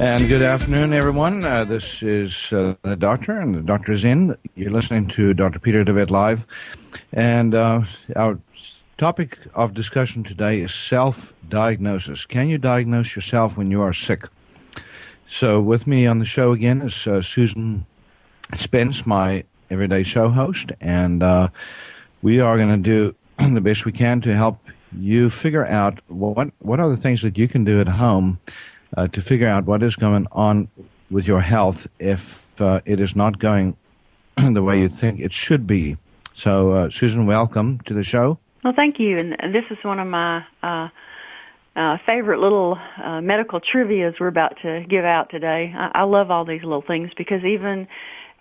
And good afternoon, everyone. This is the doctor, and the doctor is in. You're listening to Dr. Peter DeVette Live. And our topic of discussion today is self-diagnosis. Can you diagnose yourself when you are sick? So with me on the show again is Susan Spence, my everyday show host. And we are going to do the best we can to help you figure out what are the things that you can do at home to figure out what is going on with your health if it is not going the way you think it should be. So, Susan, welcome to the show. Well, thank you. And this is one of my favorite little medical trivias we're about to give out today. I love all these little things because even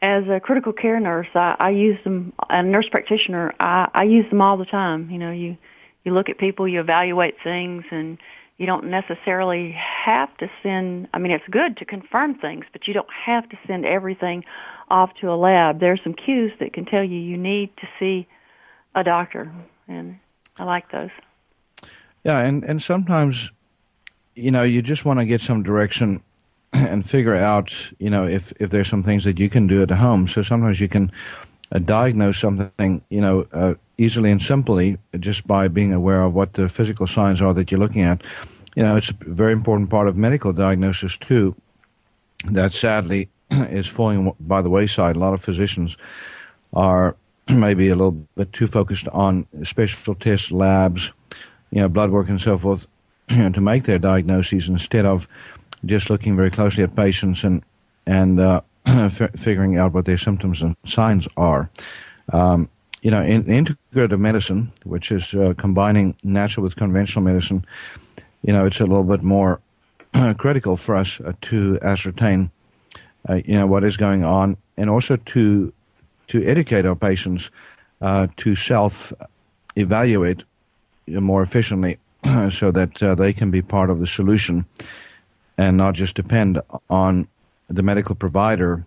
as a critical care nurse, I use them, a nurse practitioner, I use them all the time. You know, you look at people, you evaluate things, and you don't necessarily have to send, I mean, it's good to confirm things, but you don't have to send everything off to a lab. There are some cues that can tell you you need to see a doctor, and I like those. Yeah, and sometimes, you know, you just want to get some direction and figure out, you know, if there's some things that you can do at home. So sometimes you can diagnose something, you know, easily and simply just by being aware of what the physical signs are that you're looking at. You know, it's a very important part of medical diagnosis, too, that sadly is falling by the wayside. A lot of physicians are maybe a little bit too focused on special tests, labs, you know, blood work and so forth, you know, to make their diagnoses instead of just looking very closely at patients and figuring out what their symptoms and signs are. You know, in integrative medicine, which is combining natural with conventional medicine, you know, it's a little bit more critical for us to ascertain, you know, what is going on, and also to educate our patients to self-evaluate more efficiently so that they can be part of the solution and not just depend on the medical provider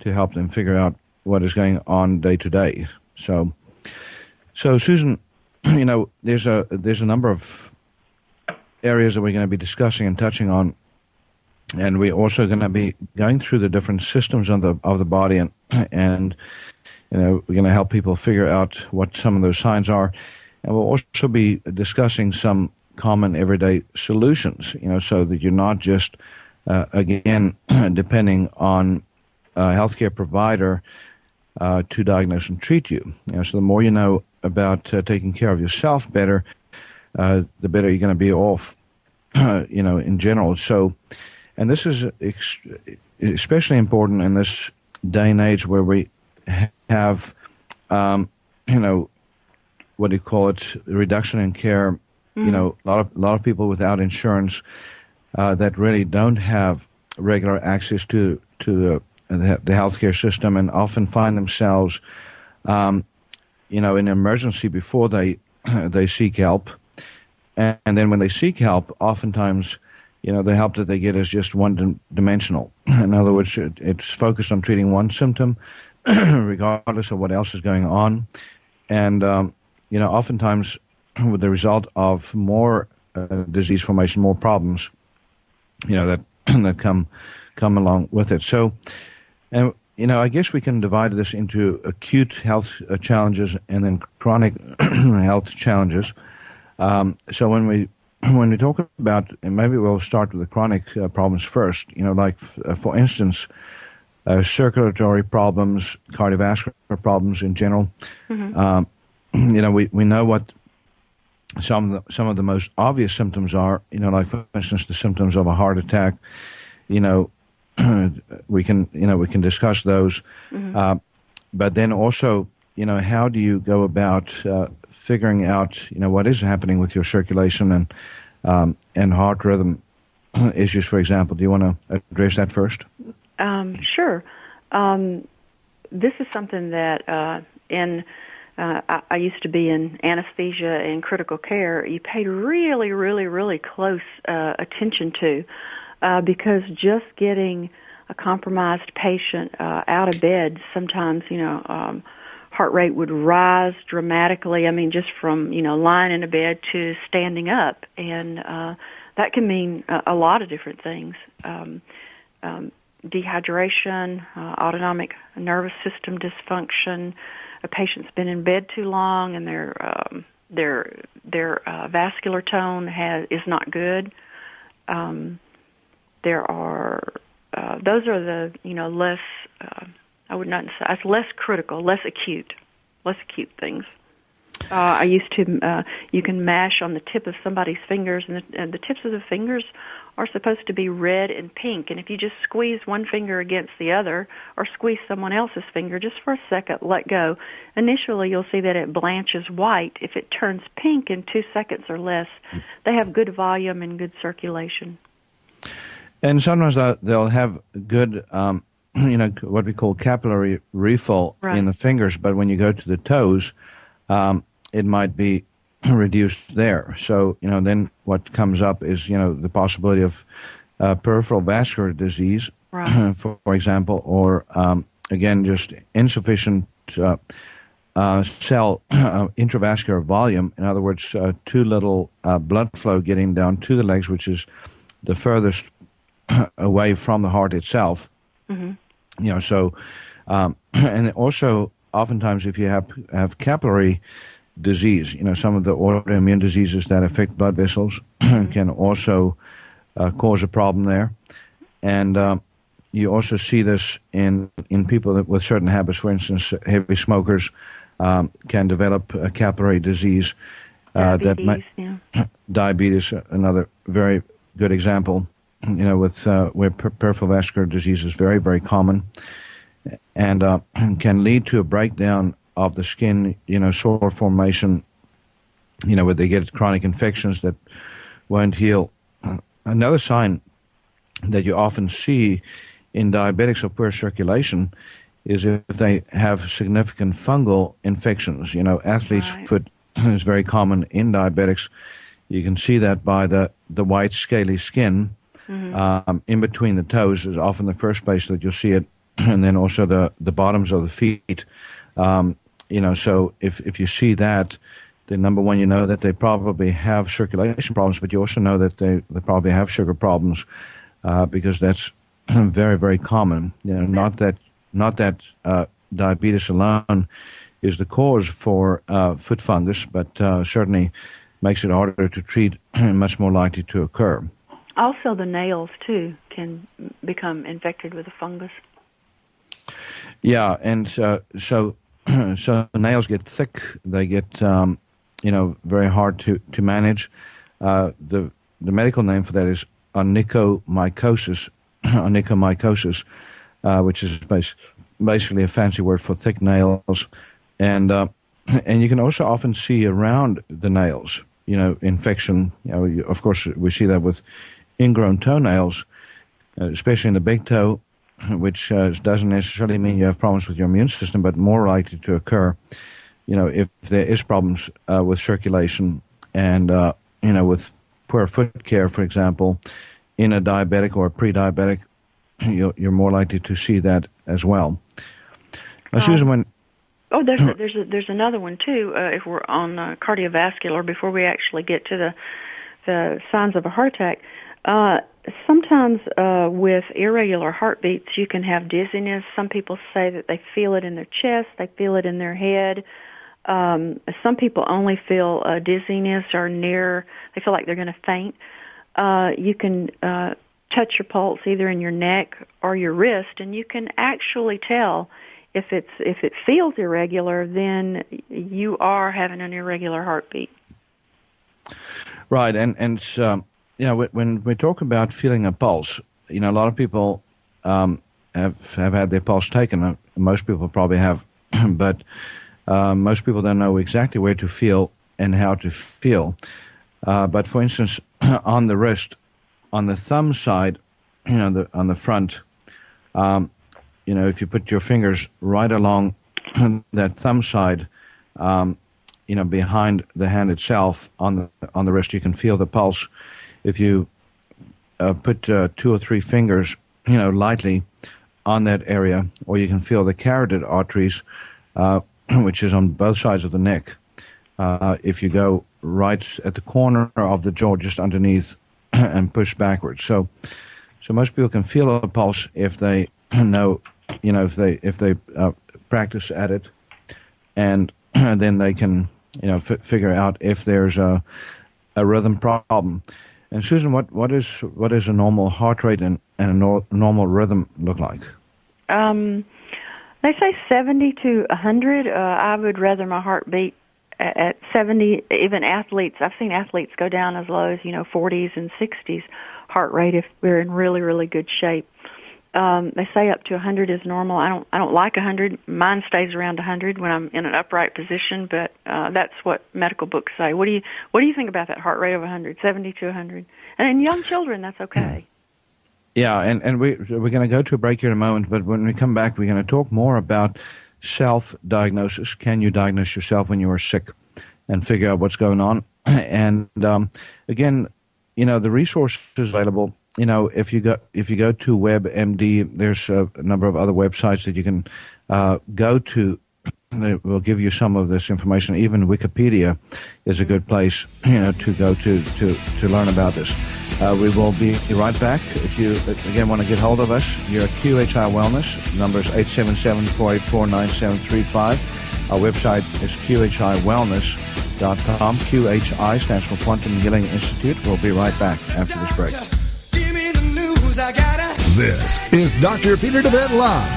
to help them figure out what is going on day to day. So Susan, you know, there's a number of areas that we're going to be discussing and touching on, and we're also going to be going through the different systems of the body, and you know, we're going to help people figure out what some of those signs are, and we'll also be discussing some common everyday solutions, you know, so that you're not just again depending on a healthcare provider to diagnose and treat you. You know, so the more you know about taking care of yourself better, the better you're going to be off, you know, in general. So, and this is especially important in this day and age where we have, you know, what do you call it, reduction in care. Mm-hmm. You know, a lot of people without insurance that really don't have regular access to the healthcare system, and often find themselves, you know, in emergency before they seek help, and then when they seek help, oftentimes, you know, the help that they get is just one-dimensional. In other words, it's focused on treating one symptom, regardless of what else is going on, and you know, oftentimes with the result of more disease formation, more problems, you know, that come along with it. So, and you know, I guess we can divide this into acute health challenges and then chronic health challenges. So when we talk about, and maybe we'll start with the chronic problems first. You know, like for instance, circulatory problems, cardiovascular problems in general. Mm-hmm. You know, we know what some of the most obvious symptoms are. You know, like for instance, the symptoms of a heart attack. You know, we can discuss those, mm-hmm. But then also, you know, how do you go about figuring out, you know, what is happening with your circulation and heart rhythm issues, for example? Do you want to address that first? Sure. This is something that I used to be in anesthesia and critical care. You paid really, really, really close attention to because just getting a compromised patient out of bed sometimes, you know, heart rate would rise dramatically. I mean, just from, you know, lying in a bed to standing up, and that can mean a lot of different things: dehydration, autonomic nervous system dysfunction. A patient's been in bed too long, and their vascular tone is not good. Those are the, you know, less. I would not say it's less critical, less acute things. I used to. You can mash on the tip of somebody's fingers, and the tips of the fingers are supposed to be red and pink. And if you just squeeze one finger against the other, or squeeze someone else's finger just for a second, let go. Initially, you'll see that it blanches white. If it turns pink in 2 seconds or less, they have good volume and good circulation. And sometimes they'll have good. You know, what we call capillary refill, right, in the fingers, but when you go to the toes, it might be reduced there. So, you know, then what comes up is, you know, the possibility of peripheral vascular disease, right, for example, or again, just insufficient cell intravascular volume. In other words, too little blood flow getting down to the legs, which is the furthest away from the heart itself. Mm-hmm. You know, so, and also oftentimes if you have capillary disease, you know, some of the autoimmune diseases that affect blood vessels mm-hmm. can also cause a problem there. And you also see this in people that with certain habits. For instance, heavy smokers can develop a capillary disease. Diabetes, another very good example. You know, with where peripheral vascular disease is very, very common, and can lead to a breakdown of the skin. You know, sore formation. You know, where they get chronic infections that won't heal. Another sign that you often see in diabetics of poor circulation is if they have significant fungal infections. You know, athlete's foot is very common in diabetics. You can see that by the white, scaly skin. Mm-hmm. In between the toes is often the first place that you'll see it, and then also the bottoms of the feet. You know, so if you see that, then number one, you know that they probably have circulation problems, but you also know that they probably have sugar problems because that's very, very common. You know, not that diabetes alone is the cause for foot fungus, but certainly makes it harder to treat and much more likely to occur. Also, the nails, too, can become infected with a fungus. Yeah, and so the nails get thick. They get, you know, very hard to manage. The medical name for that is onychomycosis, which is basically a fancy word for thick nails. And you can also often see around the nails, you know, infection. You know, of course, we see that with ingrown toenails, especially in the big toe, which doesn't necessarily mean you have problems with your immune system, but more likely to occur, you know, if there is problems with circulation and, you know, with poor foot care, for example, in a diabetic or a pre-diabetic, you're more likely to see that as well. Now, Susan, when Oh, there's another one too. If we're on cardiovascular, before we actually get to the signs of a heart attack, sometimes with irregular heartbeats, you can have dizziness. Some people say that they feel it in their chest, they feel it in their head. Some people only feel dizziness or near. They feel like they're going to faint. You can touch your pulse either in your neck or your wrist, and you can actually tell. If it feels irregular, then you are having an irregular heartbeat. Right, and you know, when we talk about feeling a pulse, you know, a lot of people have had their pulse taken. Most people probably have, but most people don't know exactly where to feel and how to feel. But for instance, on the wrist, on the thumb side, you know, on the front. You know, if you put your fingers right along that thumb side, you know, behind the hand itself on the wrist, you can feel the pulse. If you put 2 or 3 fingers, you know, lightly on that area, or you can feel the carotid arteries, which is on both sides of the neck. If you go right at the corner of the jaw, just underneath, and push backwards. So most people can feel a pulse if they know. You know, if they practice at it, and then they can, you know, figure out if there's a rhythm problem. And Susan, what is a normal heart rate and a normal rhythm look like? They say 70 to 100. I would rather my heartbeat at 70. Even athletes, I've seen athletes go down as low as, you know, 40s and 60s heart rate if they're in really, really good shape. They say up to 100 is normal. I don't like 100. Mine stays around 100 when I'm in an upright position, but that's what medical books say. What do you think about that heart rate of 100, 70 to 100? And in young children, that's okay. Yeah, and we're going to go to a break here in a moment, but when we come back, we're going to talk more about self-diagnosis. Can you diagnose yourself when you are sick and figure out what's going on? And again, you know, the resources available. You know, if you go to WebMD, there's a number of other websites that you can go to that will give you some of this information. Even Wikipedia is a good place, you know, to go to learn about this. We will be right back. If you, again, want to get hold of us, you're at QHI Wellness. The number is 877-484-9735. Our website is QHIWellness.com. QHI stands for Quantum Healing Institute. We'll be right back after this break. This is Dr. Peter DeVette Live.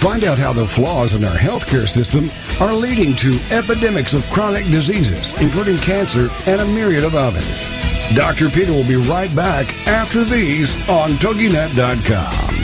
Find out how the flaws in our healthcare system are leading to epidemics of chronic diseases, including cancer and a myriad of others. Dr. Peter will be right back after these on toginet.com.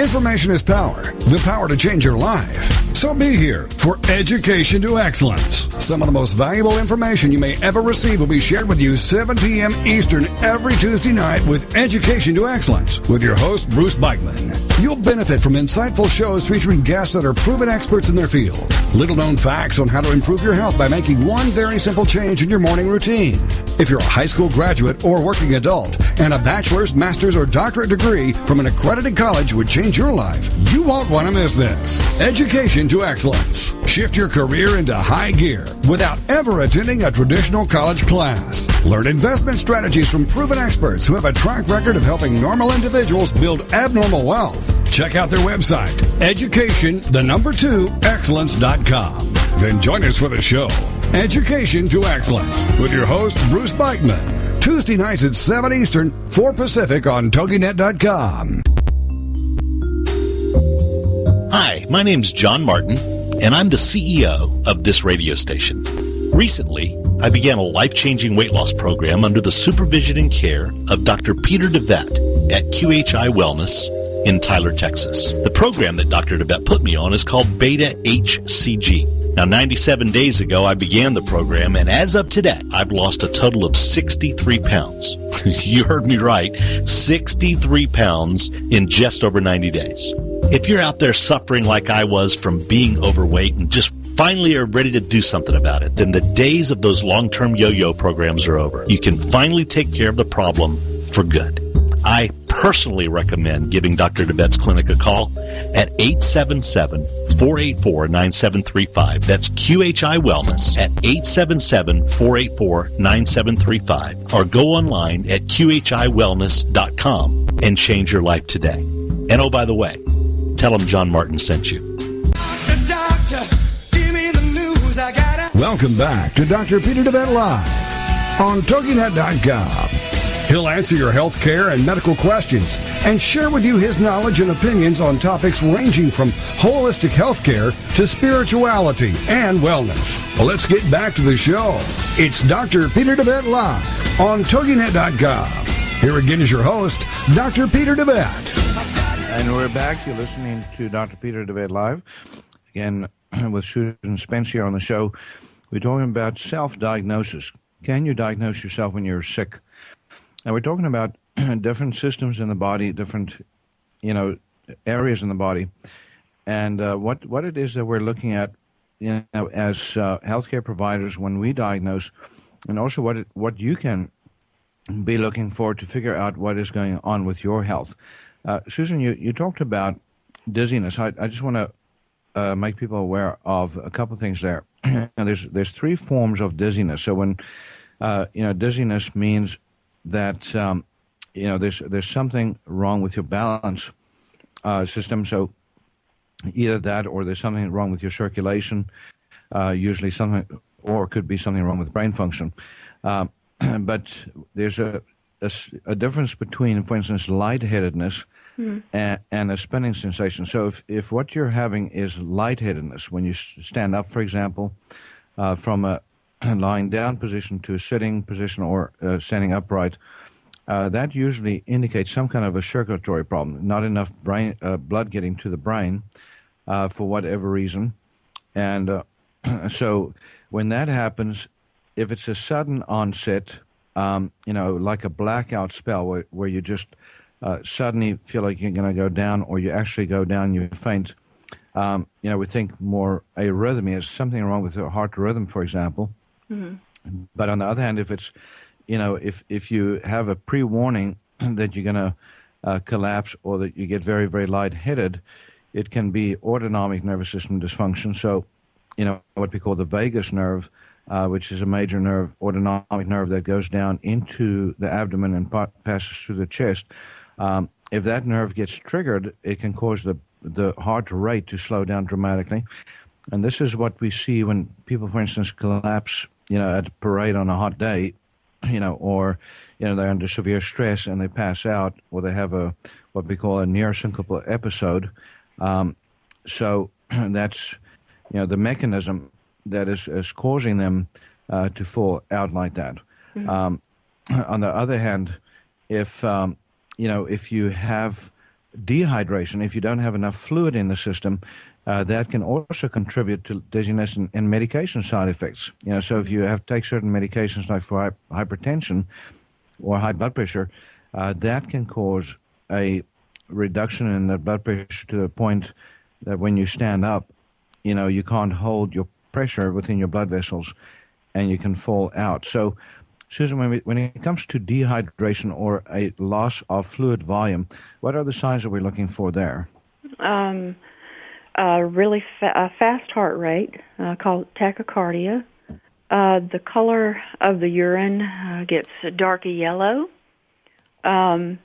Information is power, the power to change your life. So be here for Education to Excellence. Some of the most valuable information you may ever receive will be shared with you 7 p.m. Eastern every Tuesday night with Education to Excellence with your host, Bruce Beichman. You'll benefit from insightful shows featuring guests that are proven experts in their field. Little-known facts on how to improve your health by making one very simple change in your morning routine. If you're a high school graduate or working adult and a bachelor's, master's, or doctorate degree from an accredited college would change your life, you won't want to miss this. Education to Excellence. Shift your career into high gear without ever attending a traditional college class. Learn investment strategies from proven experts who have a track record of helping normal individuals build abnormal wealth. Check out their website, education2excellence.com. Then join us for the show, Education to Excellence, with your host, Bruce Beichman. Tuesday nights at 7 Eastern, 4 Pacific on toginet.com. Hi, my name's John Martin, and I'm the CEO of this radio station. Recently, I began a life-changing weight loss program under the supervision and care of Dr. Peter DeVette at QHI Wellness in Tyler, Texas. The program that Dr. DeVette put me on is called Beta HCG. Now, 97 days ago, I began the program, and as of today, I've lost a total of 63 pounds. You heard me right, 63 pounds in just over 90 days. If you're out there suffering like I was from being overweight and just finally are ready to do something about it, then the days of those long-term yo-yo programs are over. You can finally take care of the problem for good. I personally recommend giving Dr. DeVette's clinic a call at 877 877-484-9735. That's QHI Wellness at 877-484-9735. Or go online at QHIWellness.com and change your life today. And oh, by the way, tell them John Martin sent you. Welcome back to Dr. Peter DeVette Live on toginet.com. He'll answer your health care and medical questions and share with you his knowledge and opinions on topics ranging from holistic health care to spirituality and wellness. Well, let's get back to the show. It's Dr. Peter DeVette Live on toginet.com. Here again is your host, Dr. Peter DeVette. And we're back. You're listening to Dr. Peter DeVette Live. Again, with Susan Spence here on the show. We're talking about self-diagnosis. Can you diagnose yourself when you're sick? And we're talking about different systems in the body, different, areas in the body, and what it is that we're looking at, as healthcare providers when we diagnose, and also what you can be looking for to figure out what is going on with your health. Susan, you talked about dizziness. I just want to make people aware of a couple things there. There's three forms of dizziness. So when dizziness means that there's something wrong with your balance system. So either that, or there's something wrong with your circulation. Usually something, or could be something wrong with brain function. But there's a difference between, for instance, lightheadedness and a spinning sensation. So if what you're having is lightheadedness, when you stand up, for example, from a lying down position to a sitting position or standing upright, that usually indicates some kind of a circulatory problem, not enough brain blood getting to the brain for whatever reason. And so when that happens, if it's a sudden onset, like a blackout spell where you just suddenly feel like you're going to go down, or you actually go down, you faint. We think more arrhythmia is something wrong with the heart rhythm, for example. Mm-hmm. But on the other hand, if it's, if you have a pre-warning that you're going to collapse, or that you get very, very lightheaded, it can be autonomic nervous system dysfunction. So, what we call the vagus nerve, which is a major nerve, autonomic nerve that goes down into the abdomen and passes through the chest. If that nerve gets triggered, it can cause the heart rate to slow down dramatically. And this is what we see when people, for instance, collapse, at a parade on a hot day, or, they're under severe stress and they pass out, or they have what we call a near-syncopal episode. So that's, the mechanism that is causing them to fall out like that. Mm-hmm. On the other hand, if, if you have dehydration, if you don't have enough fluid in the system, that can also contribute to dizziness and medication side effects. So if you take certain medications like for hypertension or high blood pressure, that can cause a reduction in the blood pressure to the point that when you stand up, you can't hold your pressure within your blood vessels and you can fall out. So, Susan, when it comes to dehydration or a loss of fluid volume, what are the signs that we're looking for there? Really fast heart rate, called tachycardia. The color of the urine gets dark yellow, and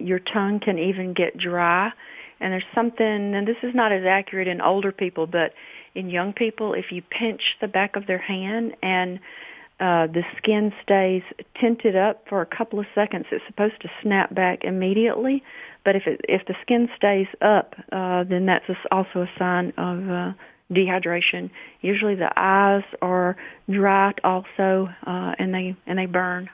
your tongue can even get dry. And there's something, and this is not as accurate in older people, but in young people, if you pinch the back of their hand and the skin stays tented up for a couple of seconds, it's supposed to snap back immediately. But if the skin stays up, then that's also a sign of dehydration. Usually, the eyes are dry also, and they burn.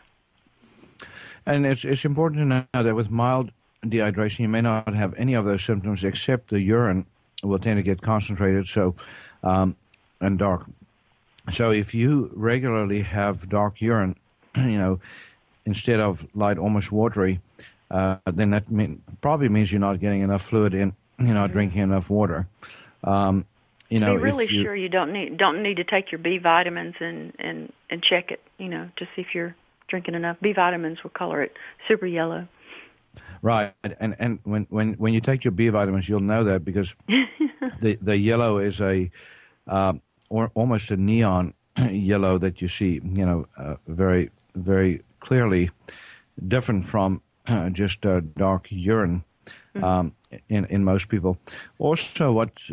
And it's important to know that with mild dehydration, you may not have any of those symptoms except the urine will tend to get concentrated. So, and dark. So if you regularly have dark urine, instead of light, almost watery, then that probably means you're not getting enough fluid in, you're not drinking enough water. Be really sure you don't need to take your B vitamins and check it, to see if you're drinking enough. B vitamins will color it super yellow. Right, and when you take your B vitamins, you'll know that because the yellow is a or almost a neon yellow that you see, you know, very very clearly, different from just dark urine in most people. Also,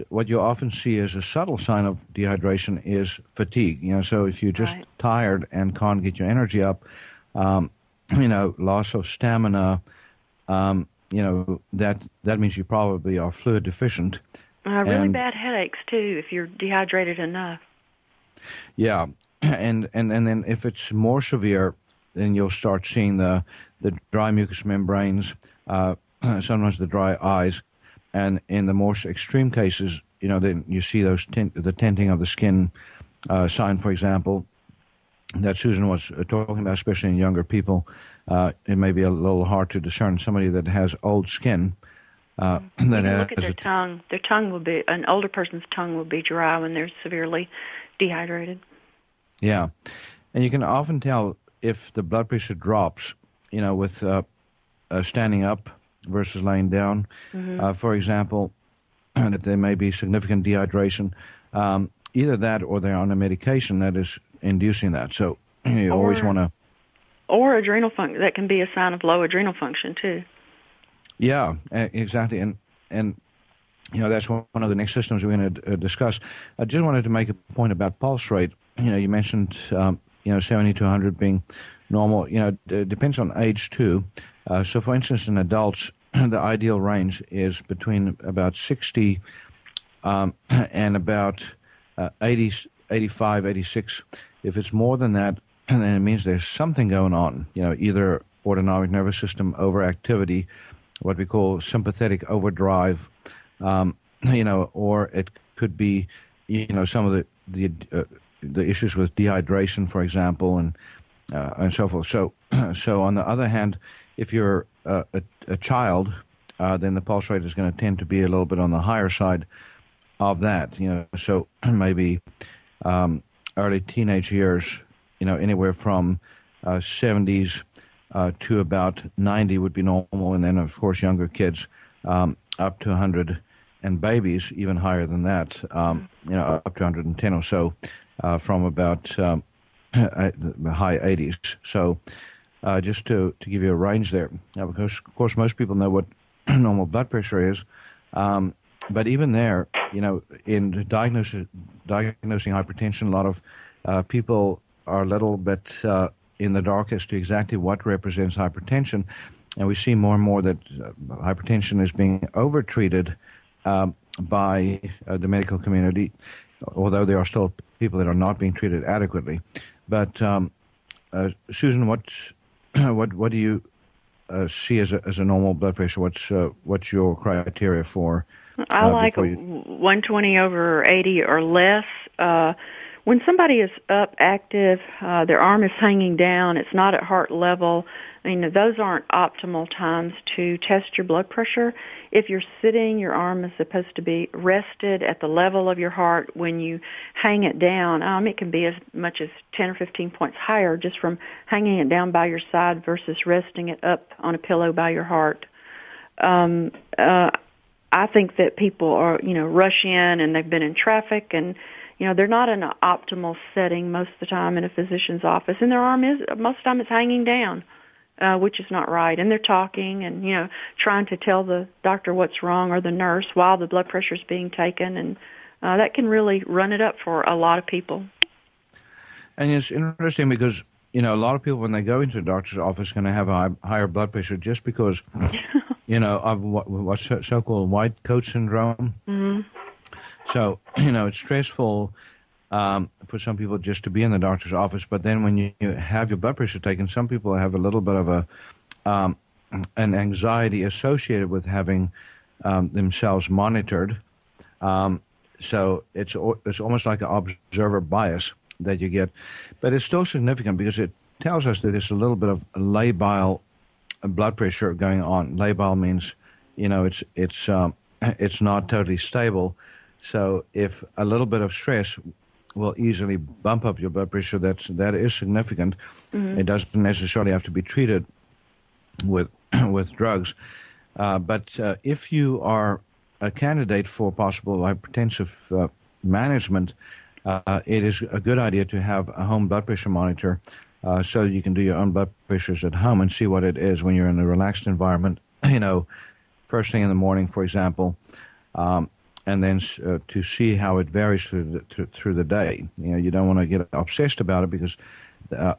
what you often see as a subtle sign of dehydration is fatigue. You know, so if you're just tired and can't get your energy up, you know, loss of stamina. You know, that means you probably are fluid deficient. Really bad headaches, too, if you're dehydrated enough. Yeah, and then if it's more severe, then you'll start seeing the dry mucous membranes, sometimes the dry eyes, and in the more extreme cases, you know, then you see those the tinting of the skin sign, for example, that Susan was talking about, especially in younger people. It may be a little hard to discern somebody that has old skin. That has look at their tongue. Their tongue will be, an older person's tongue will be dry when they're severely dehydrated. Yeah. And you can often tell if the blood pressure drops, you know, with standing up versus laying down. Mm-hmm. For example, that there may be significant dehydration. Either that or they're on a medication that is inducing that. So you always want to... Or adrenal function. That can be a sign of low adrenal function, too. Yeah, exactly. And you know, that's one of the next systems we're going to discuss. I just wanted to make a point about pulse rate. You know, you mentioned, you know, 70 to 100 being normal. You know, it depends on age, too. So, for instance, in adults, the ideal range is between about 60 and about 80, 85, 86. If it's more than that, and then it means there's something going on, you know, either autonomic nervous system overactivity, what we call sympathetic overdrive, you know, or it could be, you know, some of the issues with dehydration, for example, and so forth. So on the other hand, if you're a child, then the pulse rate is going to tend to be a little bit on the higher side of that, you know. So maybe early teenage years, you know, anywhere from 70s to about 90 would be normal, and then, of course, younger kids up to 100, and babies even higher than that, you know, up to 110 or so from about the high 80s. So just to give you a range there, now, because, of course, most people know what normal blood pressure is, but even there, you know, in diagnosing hypertension, a lot of people are a little bit in the dark as to exactly what represents hypertension. And we see more and more that hypertension is being overtreated by the medical community, although there are still people that are not being treated adequately. But Susan, what do you see as a normal blood pressure? What's your criteria for? I like 120 over 80 or less. When somebody is up active, their arm is hanging down, it's not at heart level, I mean, those aren't optimal times to test your blood pressure. If you're sitting, your arm is supposed to be rested at the level of your heart. When you hang it down, it can be as much as 10 or 15 points higher just from hanging it down by your side versus resting it up on a pillow by your heart. I think that people are, you know, rush in and they've been in traffic and, you know, they're not in an optimal setting most of the time in a physician's office, and their arm is, most of the time, it's hanging down, which is not right. And they're talking and, you know, trying to tell the doctor what's wrong or the nurse while the blood pressure is being taken, and that can really run it up for a lot of people. And it's interesting because, you know, a lot of people when they go into a doctor's office are going to have a higher blood pressure just because, you know, of what's so-called white coat syndrome. Mm-hmm. So, you know, it's stressful for some people just to be in the doctor's office. But then when you have your blood pressure taken, some people have a little bit of an anxiety associated with having themselves monitored. So it's almost like an observer bias that you get. But it's still significant because it tells us that there's a little bit of labile blood pressure going on. Labile means, you know, it's not totally stable. So if a little bit of stress will easily bump up your blood pressure, that is significant. Mm-hmm. It doesn't necessarily have to be treated with with drugs. But if you are a candidate for possible hypertensive management, it is a good idea to have a home blood pressure monitor so you can do your own blood pressures at home and see what it is when you're in a relaxed environment, you know, first thing in the morning, for example, and then to see how it varies through the day. You know, you don't want to get obsessed about it because,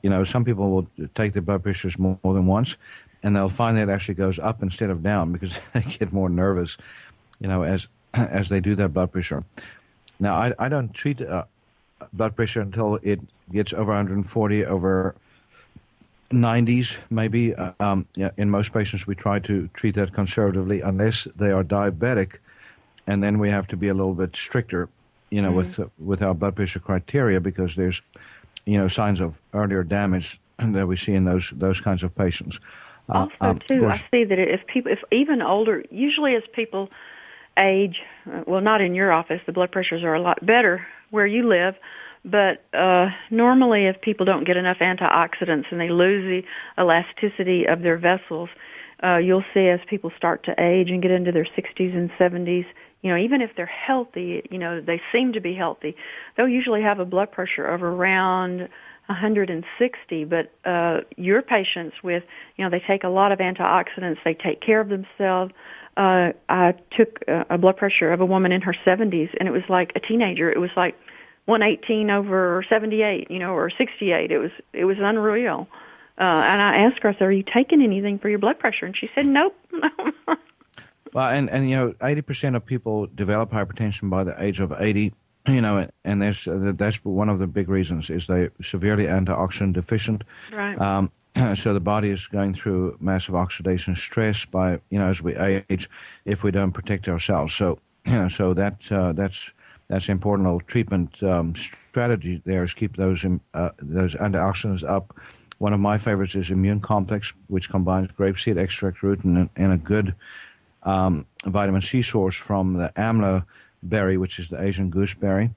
you know, some people will take their blood pressures more than once, and they'll find that it actually goes up instead of down because they get more nervous, you know, as they do their blood pressure. Now, I don't treat blood pressure until it gets over 140, over 90s maybe. Yeah, in most patients, we try to treat that conservatively unless they are diabetic, and then we have to be a little bit stricter, you know, with our blood pressure criteria because there's, you know, signs of earlier damage that we see in those kinds of patients. Also, too, I see that if even older, usually as people age, well, not in your office, the blood pressures are a lot better where you live, but normally if people don't get enough antioxidants and they lose the elasticity of their vessels, you'll see as people start to age and get into their 60s and 70s, you know, even if they're healthy, you know, they seem to be healthy, they'll usually have a blood pressure of around 160, but your patients with, you know, they take a lot of antioxidants, they take care of themselves. I took a blood pressure of a woman in her 70s, and it was like a teenager. It was like 118 over 78, you know, or 68. It was unreal. And I asked her, I said, are you taking anything for your blood pressure? And she said, nope. Well, and you know, 80% of people develop hypertension by the age of 80. You know, and that's one of the big reasons is they're severely antioxidant deficient. Right. So the body is going through massive oxidation stress by, you know, as we age, if we don't protect ourselves. So, you know, so that's important. Old treatment strategy there is keep those antioxidants up. One of my favorites is Immune Complex, which combines grapeseed extract, root, and a good vitamin C source from the amla berry, which is the Asian gooseberry.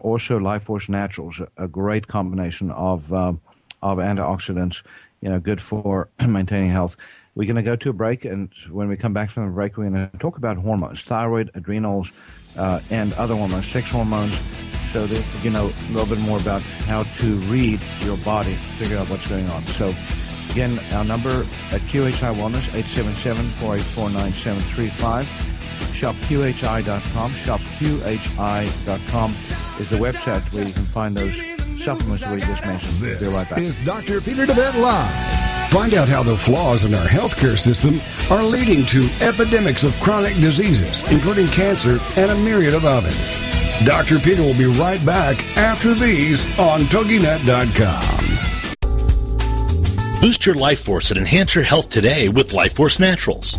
Also, Life Force Naturals, a great combination of antioxidants, you know, good for maintaining health. We're going to go to a break, and when we come back from the break, we're going to talk about hormones, thyroid, adrenals, and other hormones, sex hormones, so that you know a little bit more about how to read your body, figure out what's going on. So, again, our number at QHI Wellness, 877-484-9735. ShopQHI.com. ShopQHI.com is the website where you can find those supplements we just mentioned. We'll be right back. This is Dr. Peter DeVette Live. Find out how the flaws in our healthcare system are leading to epidemics of chronic diseases, including cancer and a myriad of others. Dr. Peter will be right back after these on toginet.com. Boost your life force and enhance your health today with Life Force Naturals.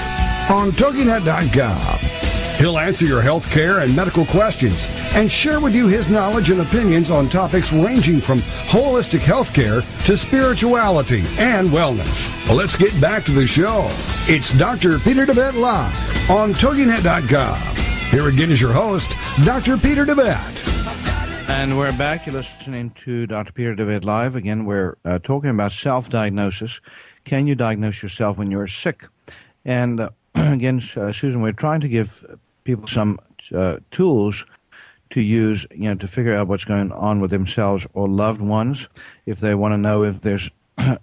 on toginet.com. He'll answer your health care and medical questions and share with you his knowledge and opinions on topics ranging from holistic health care to spirituality and wellness. Well, let's get back to the show. It's Dr. Peter DeVette Live on toginet.com. Here again is your host, Dr. Peter DeVette. And we're back. You're listening to Dr. Peter DeVette Live. Again, we're talking about self-diagnosis. Can you diagnose yourself when you're sick? And again, Susan, we're trying to give people some tools to use, you know, to figure out what's going on with themselves or loved ones. If they want to know if there's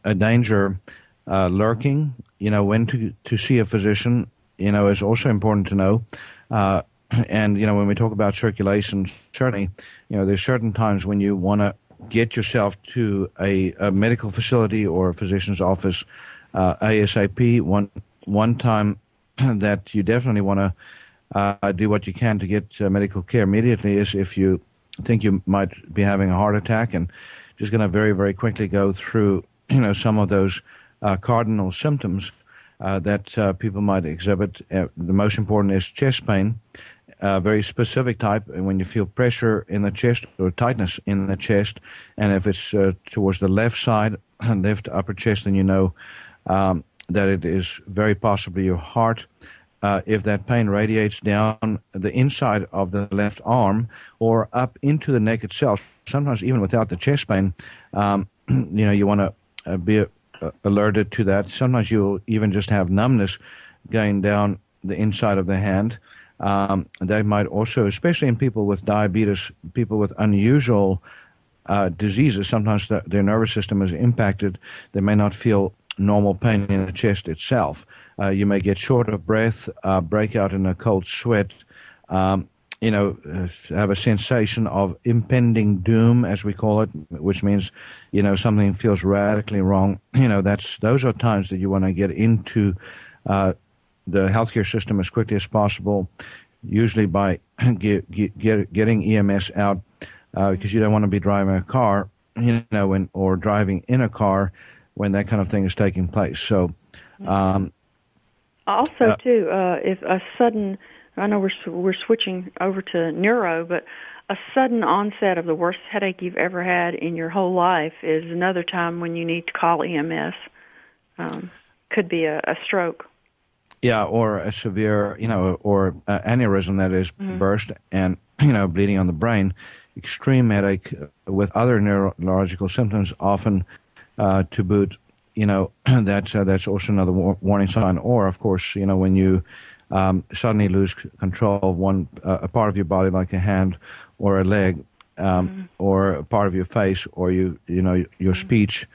a danger lurking, you know, when to see a physician, you know, is also important to know. And, you know, when we talk about circulation, certainly, you know, there's certain times when you want to get yourself to a medical facility or a physician's office ASAP. One time that you definitely want to do what you can to get medical care immediately is if you think you might be having a heart attack, and just going to very, very quickly go through, you know, some of those cardinal symptoms that people might exhibit. The most important is chest pain, a very specific type, and when you feel pressure in the chest or tightness in the chest, and if it's towards the left side, left upper chest, then you know that it is very possibly your heart. If that pain radiates down the inside of the left arm or up into the neck itself, sometimes even without the chest pain, you know, you want to be alerted to that. Sometimes you'll even just have numbness going down the inside of the hand. They might also, especially in people with diabetes, people with unusual diseases, sometimes their nervous system is impacted. They may not feel normal pain in the chest itself. You may get short of breath, break out in a cold sweat, you know, have a sensation of impending doom, as we call it, which means, you know, something feels radically wrong. You know, those are times that you want to get into the healthcare system as quickly as possible, usually by getting EMS out, because you don't want to be driving a car, you know, or driving in a car when that kind of thing is taking place. So, also, too, if a sudden, I know we're switching over to neuro, but a sudden onset of the worst headache you've ever had in your whole life is another time when you need to call EMS. Could be a stroke. Yeah, or a severe, you know, or aneurysm that is burst and, you know, bleeding on the brain. Extreme headache with other neurological symptoms often to boot. You know, that's also another warning sign. Or, of course, you know, when you suddenly lose control of a part of your body, like a hand or a leg, or a part of your face, or your speech,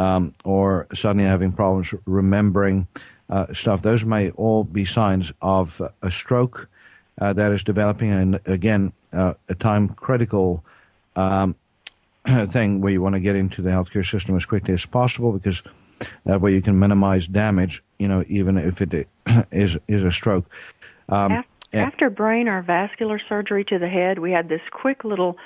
or suddenly having problems remembering stuff. Those may all be signs of a stroke that is developing, and again, a time critical thing where you want to get into the healthcare system as quickly as possible, because that way you can minimize damage, you know, even if it is a stroke. After brain or vascular surgery to the head, we had this quick little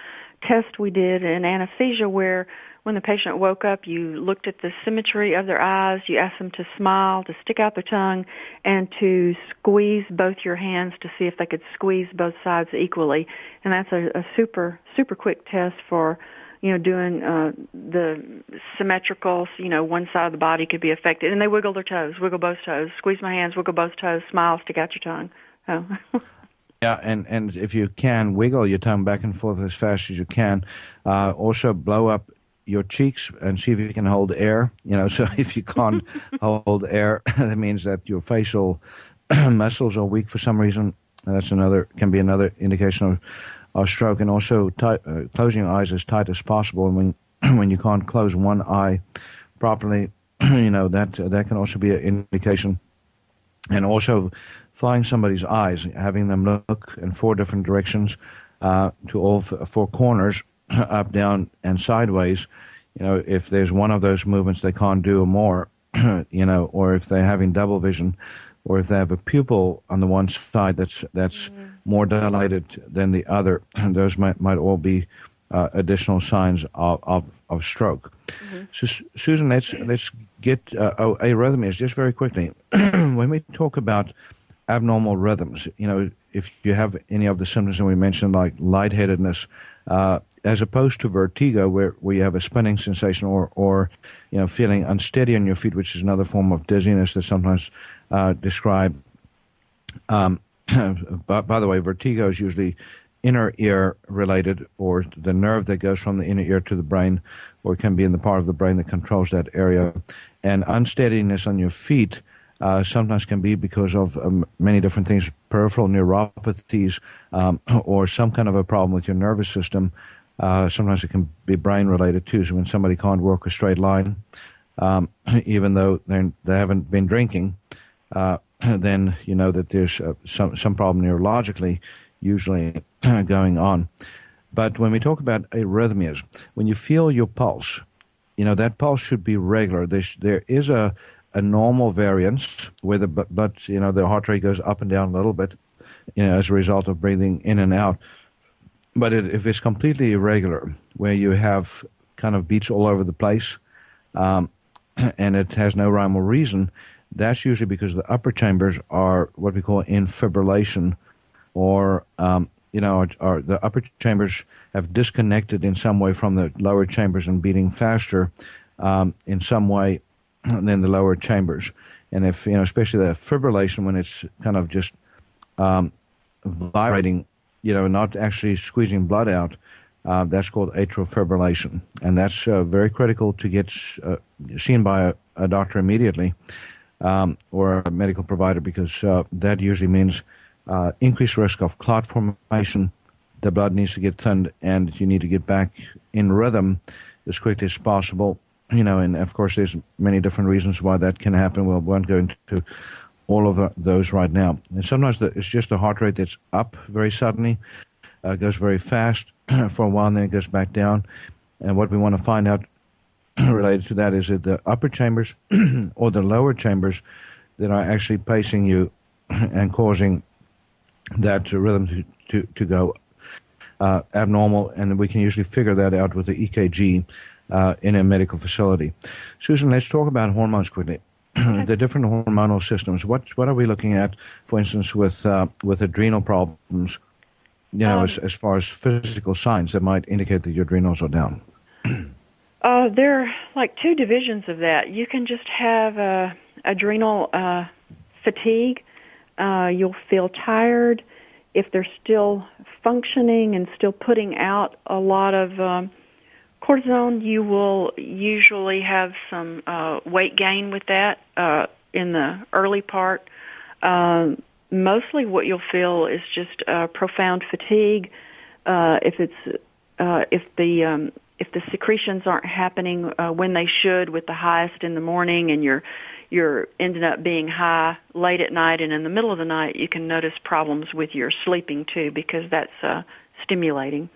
test we did in anesthesia where when the patient woke up, you looked at the symmetry of their eyes, you asked them to smile, to stick out their tongue, and to squeeze both your hands to see if they could squeeze both sides equally. And that's a super, super quick test for, you know, doing the symmetrical, you know, one side of the body could be affected. And they wiggle their toes, wiggle both toes, squeeze my hands, wiggle both toes, smile, stick out your tongue. Oh. Yeah, and if you can, wiggle your tongue back and forth as fast as you can. Also blow up your cheeks and see if you can hold air. You know, so if you can't hold air, that means that your facial muscles are weak for some reason. That's can be another indication of stroke. And also closing your eyes as tight as possible, and when you can't close one eye properly, you know, that can also be an indication. And also flying somebody's eyes, having them look in four different directions, to all four corners, up, down, and sideways. You know, if there's one of those movements they can't do or more, you know, or if they're having double vision, or if they have a pupil on the one side that's more dilated than the other, and those might all be additional signs of stroke. Mm-hmm. So, Susan, let's get arrhythmias just very quickly. When we talk about abnormal rhythms, you know, if you have any of the symptoms that we mentioned, like lightheadedness, as opposed to vertigo, where you have a spinning sensation or you know, feeling unsteady on your feet, which is another form of dizziness that's sometimes described. By the way, vertigo is usually inner ear related, or the nerve that goes from the inner ear to the brain, or it can be in the part of the brain that controls that area. And unsteadiness on your feet sometimes can be because of many different things, peripheral neuropathies, or some kind of a problem with your nervous system. Sometimes it can be brain related too. So when somebody can't walk a straight line, even though they haven't been drinking, then you know that there's some problem neurologically usually going on. But when we talk about arrhythmias, when you feel your pulse, you know, that pulse should be regular. There is a normal variance where the heart rate goes up and down a little bit, you know, as a result of breathing in and out. But if it's completely irregular, where you have kind of beats all over the place, and it has no rhyme or reason, that's usually because the upper chambers are what we call in fibrillation, or or the upper chambers have disconnected in some way from the lower chambers and beating faster in some way than the lower chambers. And if especially the fibrillation, when it's kind of just vibrating, not actually squeezing blood out, that's called atrial fibrillation, and that's very critical to get seen by a doctor immediately, or a medical provider, because that usually means increased risk of clot formation. The blood needs to get thinned, and you need to get back in rhythm as quickly as possible. And of course, there's many different reasons why that can happen. We won't go into all of those right now. And sometimes it's just the heart rate that's up very suddenly, goes very fast for a while, and then it goes back down. And what we want to find out related to that is that the upper chambers or the lower chambers that are actually pacing you and causing that rhythm to go abnormal. And we can usually figure that out with the EKG in a medical facility. Susan, let's talk about hormones quickly. The different hormonal systems. What are we looking at, for instance, with adrenal problems? As far as physical signs that might indicate that your adrenals are down. There are like two divisions of that. You can just have adrenal fatigue. You'll feel tired if they're still functioning and still putting out a lot of cortisone. You will usually have some weight gain with that in the early part. Mostly what you'll feel is just profound fatigue. If the secretions aren't happening when they should, with the highest in the morning, and you're ending up being high late at night and in the middle of the night, you can notice problems with your sleeping too, because that's stimulating.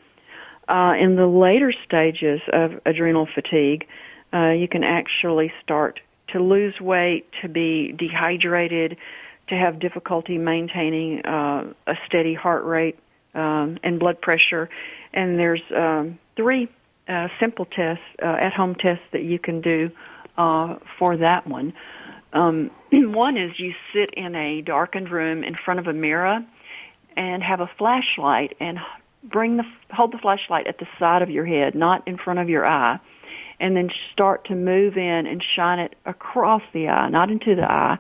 In the later stages of adrenal fatigue, you can actually start to lose weight, to be dehydrated, to have difficulty maintaining a steady heart rate and blood pressure. And there's three simple tests, at-home tests that you can do for that one. One is you sit in a darkened room in front of a mirror and have a flashlight, and hold the flashlight at the side of your head, not in front of your eye, and then start to move in and shine it across the eye, not into the eye,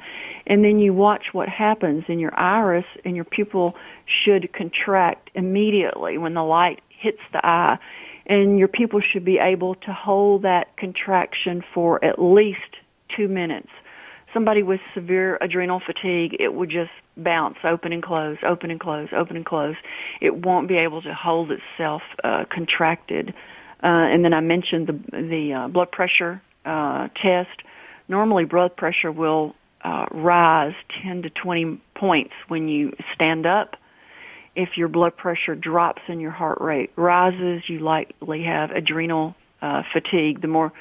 and then you watch what happens in your iris, and your pupil should contract immediately when the light hits the eye, and your pupil should be able to hold that contraction for at least 2 minutes. Somebody with severe adrenal fatigue, it would just bounce open and close, open and close, open and close. It won't be able to hold itself contracted. And then I mentioned the blood pressure test. Normally, blood pressure will rise 10 to 20 points when you stand up. If your blood pressure drops and your heart rate rises, you likely have adrenal fatigue. The more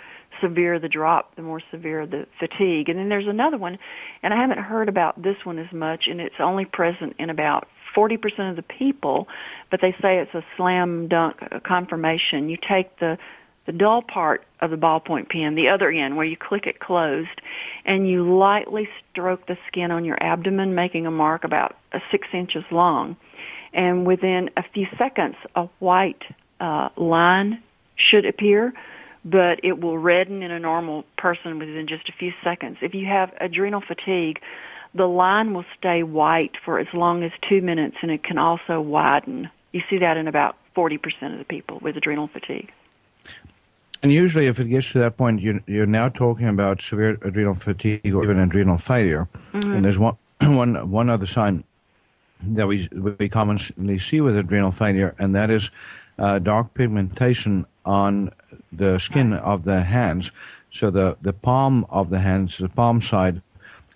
severe the drop, the more severe the fatigue. And then there's another one, and I haven't heard about this one as much, and it's only present in about 40% of the people, but they say it's a slam dunk confirmation. You take the the dull part of the ballpoint pen, the other end where you click it closed, and you lightly stroke the skin on your abdomen, making a mark about 6 inches long. And within a few seconds, a white line should appear, but it will redden in a normal person within just a few seconds. If you have adrenal fatigue, the line will stay white for as long as 2 minutes, and it can also widen. You see that in about 40% of the people with adrenal fatigue. And usually if it gets to that point, you're now talking about severe adrenal fatigue or even adrenal failure. Mm-hmm. And there's one other sign that we commonly see with adrenal failure, and that is dark pigmentation on the skin of the hands. So the palm of the hands, the palm side,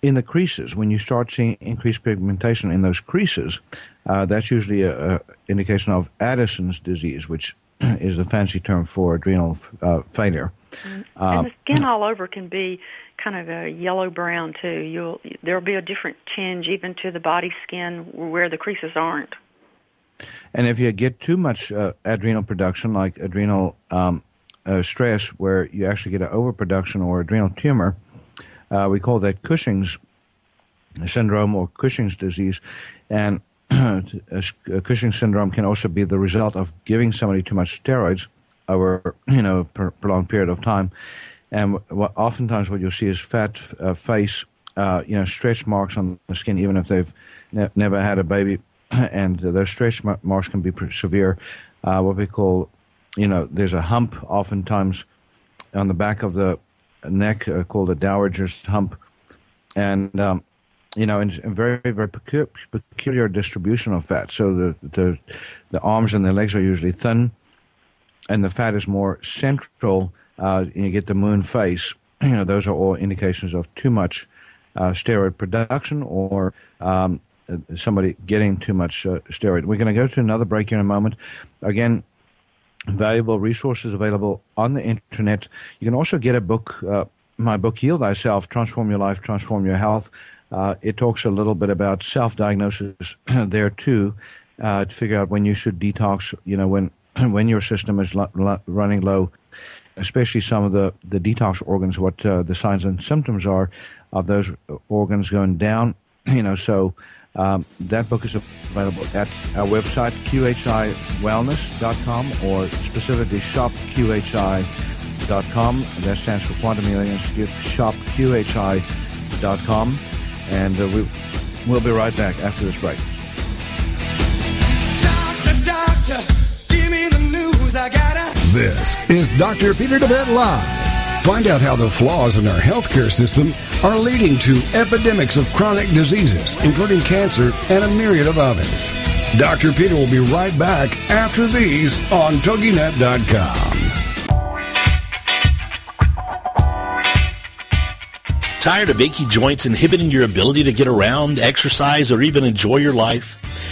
in the creases, when you start seeing increased pigmentation in those creases, that's usually an indication of Addison's disease, which is the fancy term for adrenal failure. And the skin all over can be kind of a yellow-brown, too. There'll be a different tinge even to the body skin where the creases aren't. And if you get too much adrenal production, like adrenal stress, where you actually get an overproduction or adrenal tumor, we call that Cushing's syndrome or Cushing's disease. And Cushing's syndrome can also be the result of giving somebody too much steroids over a prolonged period of time. And oftentimes what you'll see is fat face, stretch marks on the skin, even if they've never had a baby. And those stretch marks can be severe. What we call, there's a hump oftentimes on the back of the neck called a dowager's hump. And, it's a very, very peculiar distribution of fat. So the arms and the legs are usually thin, and the fat is more central. You get the moon face. Those are all indications of too much steroid production or somebody getting too much steroid. We're going to go to another break here in a moment. Again, valuable resources available on the internet. You can also get a book, my book, Heal Thyself, Transform Your Life, Transform Your Health. It talks a little bit about self-diagnosis there too, to figure out when you should detox, when your system is running low, especially some of the detox organs, what the signs and symptoms are of those organs going down. That book is available at our website, QHIWellness.com, or specifically ShopQHI.com. That stands for Quantum Healing Institute, ShopQHI.com. And we'll be right back after this break. Doctor, give me the news. I gotta. This is Dr. Peter DeVette Live. Find out how the flaws in our healthcare system are leading to epidemics of chronic diseases, including cancer and a myriad of others. Dr. Peter will be right back after these on toginet.com. Tired of achy joints inhibiting your ability to get around, exercise, or even enjoy your life?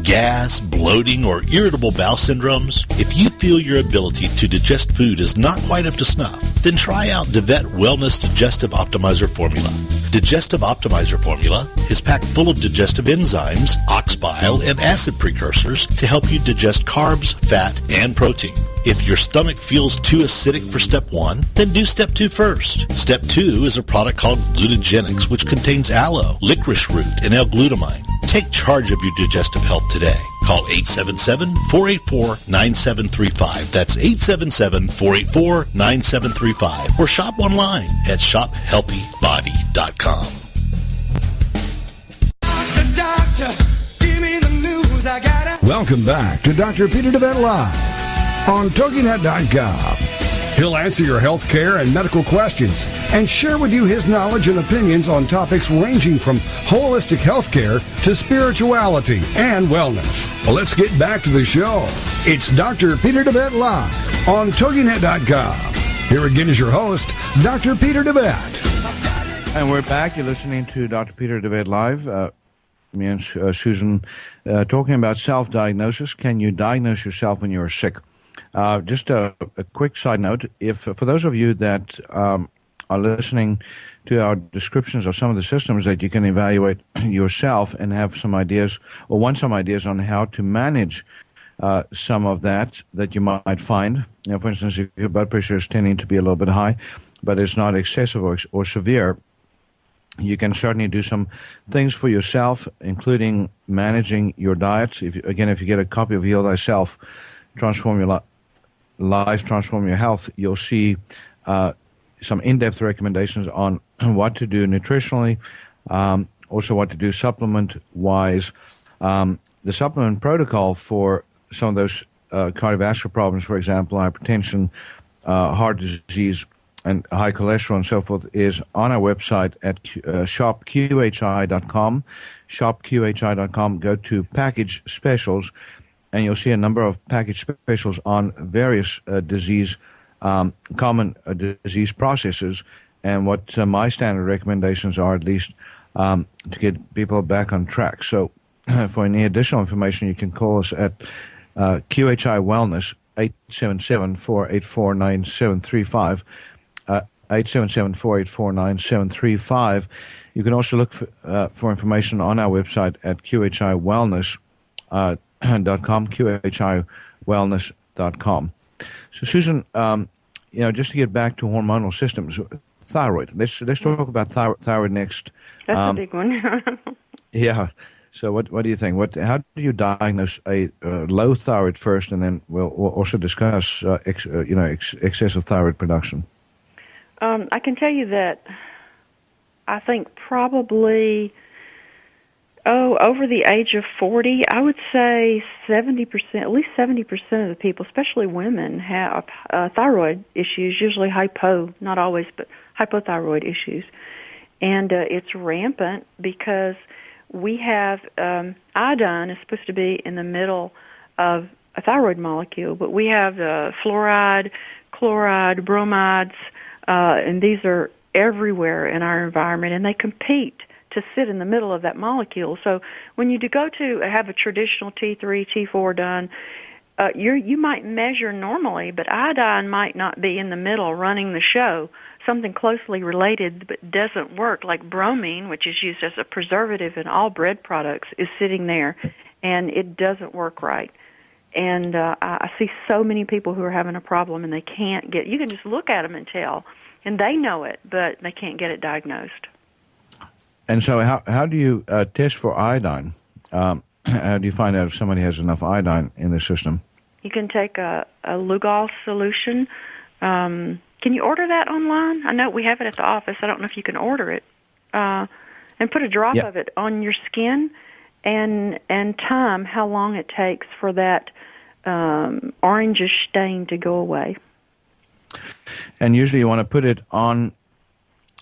Gas, bloating, or irritable bowel syndromes? If you feel your ability to digest food is not quite up to snuff, then try out DeVette Wellness Digestive Optimizer Formula. Digestive Optimizer Formula is packed full of digestive enzymes, ox bile, and acid precursors to help you digest carbs, fat, and protein. If your stomach feels too acidic for Step 1, then do Step 2 first. Step 2 is a product called Glutagenics, which contains aloe, licorice root, and L-glutamine. Take charge of your digestive health today. Call 877-484-9735. That's 877-484-9735. Or shop online at shophealthybody.com. Doctor, give me the news. I got it. Welcome back to Dr. Peter DeVette Live on toginet.com. He'll answer your health care and medical questions and share with you his knowledge and opinions on topics ranging from holistic health care to spirituality and wellness. Well, let's get back to the show. It's Dr. Peter DeVette Live on toginet.com. Here again is your host, Dr. Peter DeVette. And we're back. You're listening to Dr. Peter DeVette Live. Me and Susan talking about self-diagnosis. Can you diagnose yourself when you're sick? Just a quick side note, if for those of you that are listening to our descriptions of some of the systems that you can evaluate yourself and have some ideas or want some ideas on how to manage some of that you might find. Now, for instance, if your blood pressure is tending to be a little bit high, but it's not excessive or severe, you can certainly do some things for yourself, including managing your diet. If you get a copy of Heal Thyself, Transform Your Life, Transform Your Health, you'll see some in-depth recommendations on what to do nutritionally, also what to do supplement-wise. The supplement protocol for some of those cardiovascular problems, for example, hypertension, heart disease, and high cholesterol and so forth, is on our website at ShopQHI.com. ShopQHI.com. Go to Package Specials, and you'll see a number of package specials on various disease, common disease processes, and what my standard recommendations are, at least, to get people back on track. So for any additional information, you can call us at QHI Wellness, 877-484-9735, 877-484-9735. You can also look for information on our website at QHI Wellness, QHIwellness.com. So, Susan, just to get back to hormonal systems, thyroid. Let's talk about thyroid next. That's a big one. Yeah. So, what do you think? How do you diagnose a low thyroid first, and then we'll also discuss excessive thyroid production. I can tell you that I think probably, over the age of 40, I would say 70%, at least 70% of the people, especially women, have thyroid issues, usually not always, but hypothyroid issues. And it's rampant because we have iodine is supposed to be in the middle of a thyroid molecule, but we have fluoride, chloride, bromides, and these are everywhere in our environment, and they compete to sit in the middle of that molecule. So when you do go to have a traditional T3, T4 done, you might measure normally, but iodine might not be in the middle running the show. Something closely related but doesn't work, like bromine, which is used as a preservative in all bread products, is sitting there, and it doesn't work right. And I see so many people who are having a problem, and they can't get. You can just look at them and tell, and they know it, but they can't get it diagnosed. And so how do you test for iodine? How do you find out if somebody has enough iodine in their system? You can take a Lugol's solution. Can you order that online? I know we have it at the office. I don't know if you can order it. And put a drop of it on your skin and time how long it takes for that orangish stain to go away. And usually you want to put it on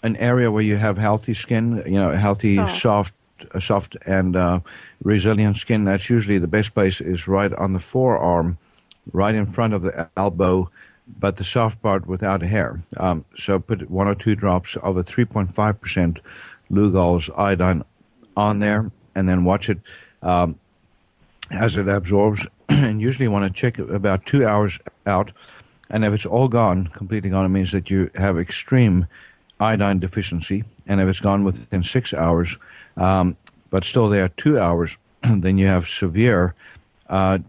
an area where you have healthy skin, healthy, soft and resilient skin. That's usually the best place, is right on the forearm, right in front of the elbow, but the soft part without hair. So put 1 or 2 drops of a 3.5% Lugol's iodine on there, and then watch it as it absorbs. And usually you want to check it about 2 hours out. And if it's all gone, completely gone, it means that you have extreme iodine deficiency, and if it's gone within 6 hours, but still there 2 hours, then you have severe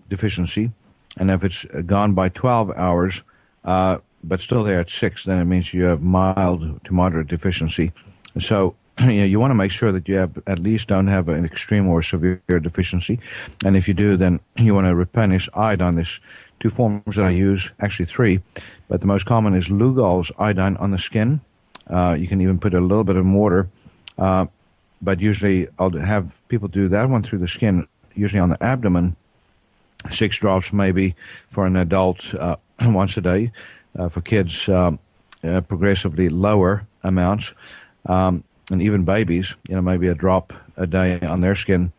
deficiency. And if it's gone by 12 hours, but still there at 6, then it means you have mild to moderate deficiency. So you want to make sure that you have at least don't have an extreme or severe deficiency. And if you do, then you want to replenish iodine. There's two forms that I use, actually three, but the most common is Lugol's iodine on the skin. You can even put a little bit of water, but usually I'll have people do that one through the skin, usually on the abdomen, 6 drops maybe for an adult once a day. For kids, progressively lower amounts, and even babies, maybe a drop a day on their skin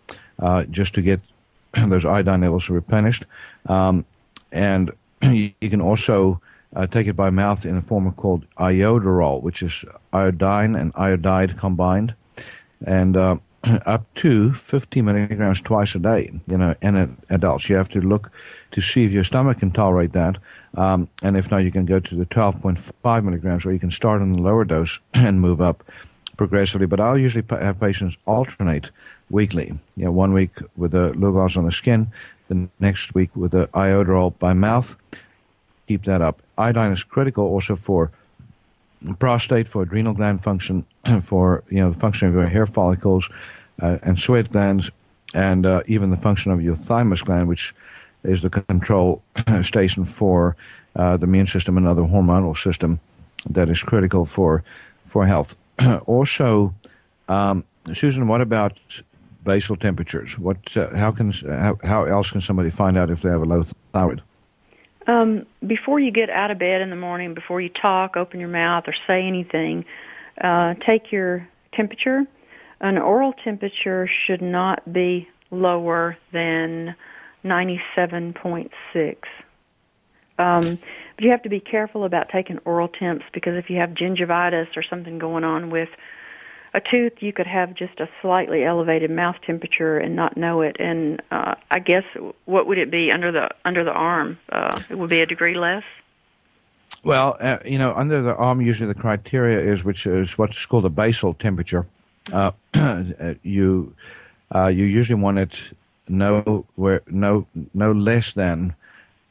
just to get those iodine levels replenished. And you can also take it by mouth in a form called Iodoral, which is iodine and iodide combined, and up to 50 milligrams twice a day, in adults. You have to look to see if your stomach can tolerate that, and if not, you can go to the 12.5 milligrams, or you can start on the lower dose and move up progressively. But I'll usually have patients alternate weekly, 1 week with the Lugol's on the skin, the next week with the Iodoral by mouth. Keep that up. Iodine is critical also for prostate, for adrenal gland function, for the function of your hair follicles and sweat glands, and even the function of your thymus gland, which is the control station for the immune system and other hormonal system that is critical for health. Also, Susan, what about basal temperatures? How else can somebody find out if they have a low thyroid? Before you get out of bed in the morning, before you talk, open your mouth, or say anything, take your temperature. An oral temperature should not be lower than 97.6. But you have to be careful about taking oral temps, because if you have gingivitis or something going on with a tooth, you could have just a slightly elevated mouth temperature and not know it. And I guess, what would it be under the arm? It would be a degree less? Well, under the arm, usually the criteria is, which is what's called a basal temperature. You usually want it no less than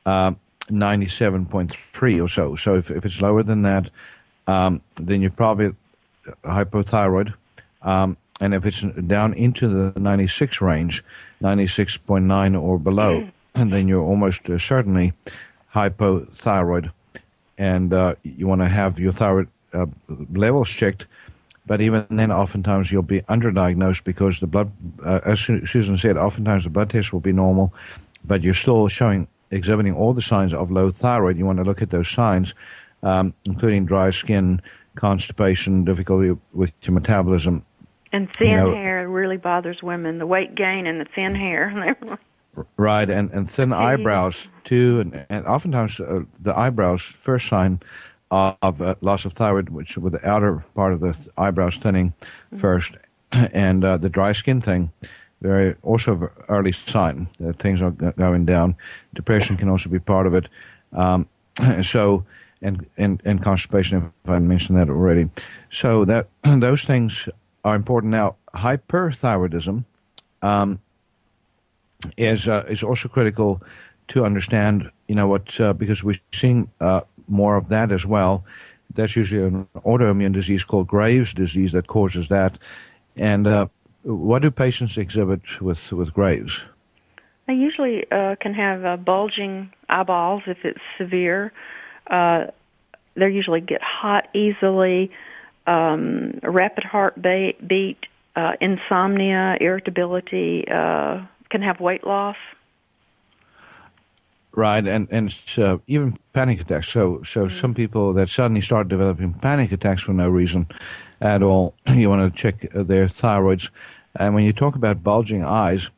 97.3 or so. So if it's lower than that, then you're probably hypothyroid, and if it's down into the 96 range, 96.9 or below, and then you're almost certainly hypothyroid, and you want to have your thyroid levels checked. But even then, oftentimes you'll be underdiagnosed, because the blood, as Susan said, oftentimes the blood test will be normal, but you're still exhibiting all the signs of low thyroid. You want to look at those signs, including dry skin, constipation, difficulty with your metabolism. And thin hair really bothers women, the weight gain and the thin hair. Right, and thin eyebrows, too. And oftentimes the eyebrows, first sign of loss of thyroid, which with the outer part of the eyebrows thinning first, and the dry skin thing, very also early sign that things are going down. Depression can also be part of it. And constipation, if I mentioned that already. So that those things are important. Now, hyperthyroidism is also critical to understand, because we're seeing more of that as well. That's usually an autoimmune disease called Graves' disease that causes that. And what do patients exhibit with Graves? They usually can have bulging eyeballs if it's severe. They usually get hot easily, rapid heartbeat, insomnia, irritability, can have weight loss. Right, and even panic attacks. So some people that suddenly start developing panic attacks for no reason at all, you want to check their thyroids. And when you talk about bulging eyes,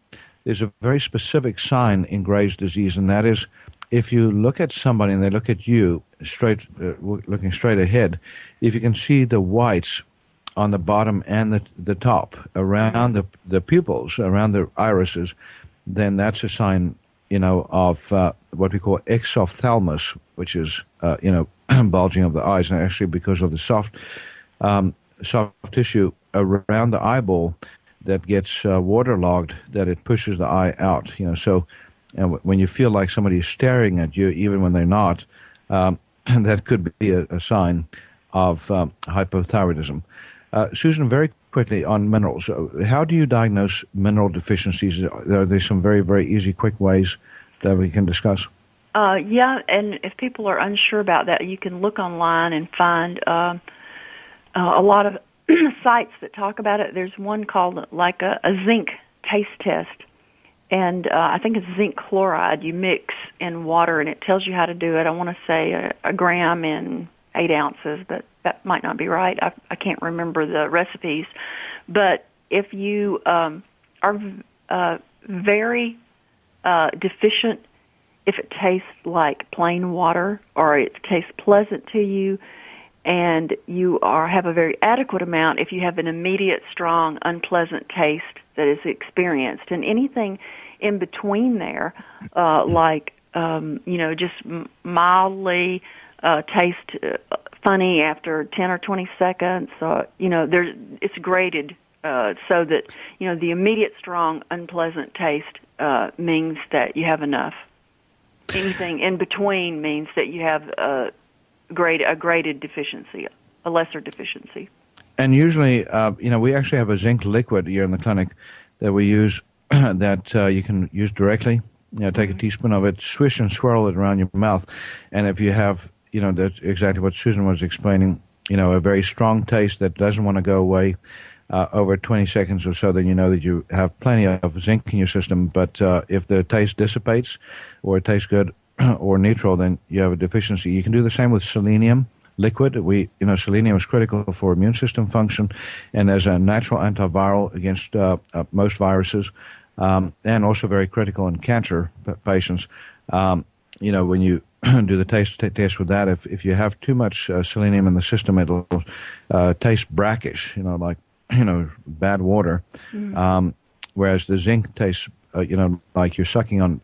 there's a very specific sign in Graves' disease, and that is, if you look at somebody and they look at you looking straight ahead, if you can see the whites on the bottom and the top around the pupils, around the irises, then that's a sign, of what we call exophthalmos, which is bulging of the eyes. And actually, because of the soft tissue around the eyeball that gets waterlogged, that it pushes the eye out. And when you feel like somebody is staring at you, even when they're not, that could be a sign of hypothyroidism. Susan, very quickly on minerals. How do you diagnose mineral deficiencies? Are there some very, very easy, quick ways that we can discuss? Yeah, and if people are unsure about that, you can look online and find a lot of sites that talk about it. There's one called like a zinc taste test, and I think it's zinc chloride you mix in water, and it tells you how to do it. I want to say a gram in 8 ounces, but that might not be right. I can't remember the recipes. But if you are very deficient, if it tastes like plain water or it tastes pleasant to you, and you have a very adequate amount, if you have an immediate, strong, unpleasant taste that is experienced, and anything in between there, like just mildly taste funny after 10 or 20 seconds, it's graded so that the immediate, strong, unpleasant taste means that you have enough. Anything in between means that you have a graded deficiency, a lesser deficiency. And usually, we actually have a zinc liquid here in the clinic that we use that you can use directly. Take a teaspoon of it, swish and swirl it around your mouth. And if you have, that's exactly what Susan was explaining, a very strong taste that doesn't want to go away over 20 seconds or so, then you know that you have plenty of zinc in your system. But if the taste dissipates or it tastes good or neutral, then you have a deficiency. You can do the same with selenium liquid. Selenium is critical for immune system function and as a natural antiviral against most viruses, and also very critical in cancer patients. When you do the taste test with that, if you have too much selenium in the system, it'll taste brackish, bad water. Mm-hmm. Whereas the zinc tastes, like you're sucking on,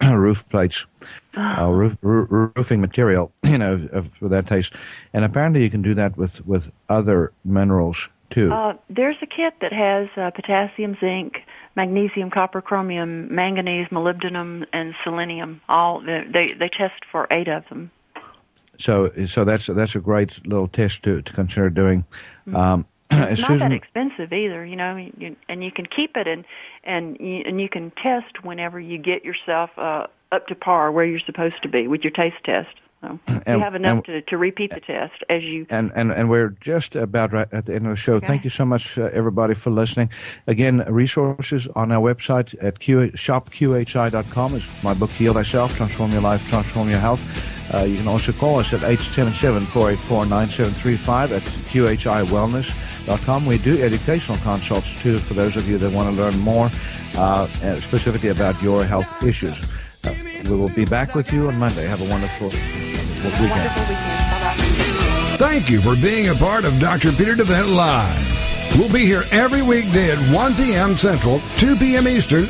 roof plates, roofing material, for that taste. And apparently you can do that with other minerals too. There's a kit that has potassium, zinc, magnesium, copper, chromium, manganese, molybdenum, and selenium. All they test for 8 of them. So that's a great little test to consider doing. Mm-hmm. It's not that expensive either, and you can keep it and you can test whenever you get yourself up to par where you're supposed to be with your taste test. So you have enough to repeat the test as you... And we're just about right at the end of the show. Okay. Thank you so much, everybody, for listening. Again, resources on our website at shopqhi.com is my book, Heal Thyself, Transform Your Life, Transform Your Health. You can also call us at 877-484-9735 at QHIWellness.com. We do educational consults, too, for those of you that want to learn more specifically about your health issues. We will be back with you on Monday. Have a wonderful weekend. Bye-bye. Thank you for being a part of Dr. Peter DeVette Live. We'll be here every weekday at 1 p.m. Central, 2 p.m. Eastern.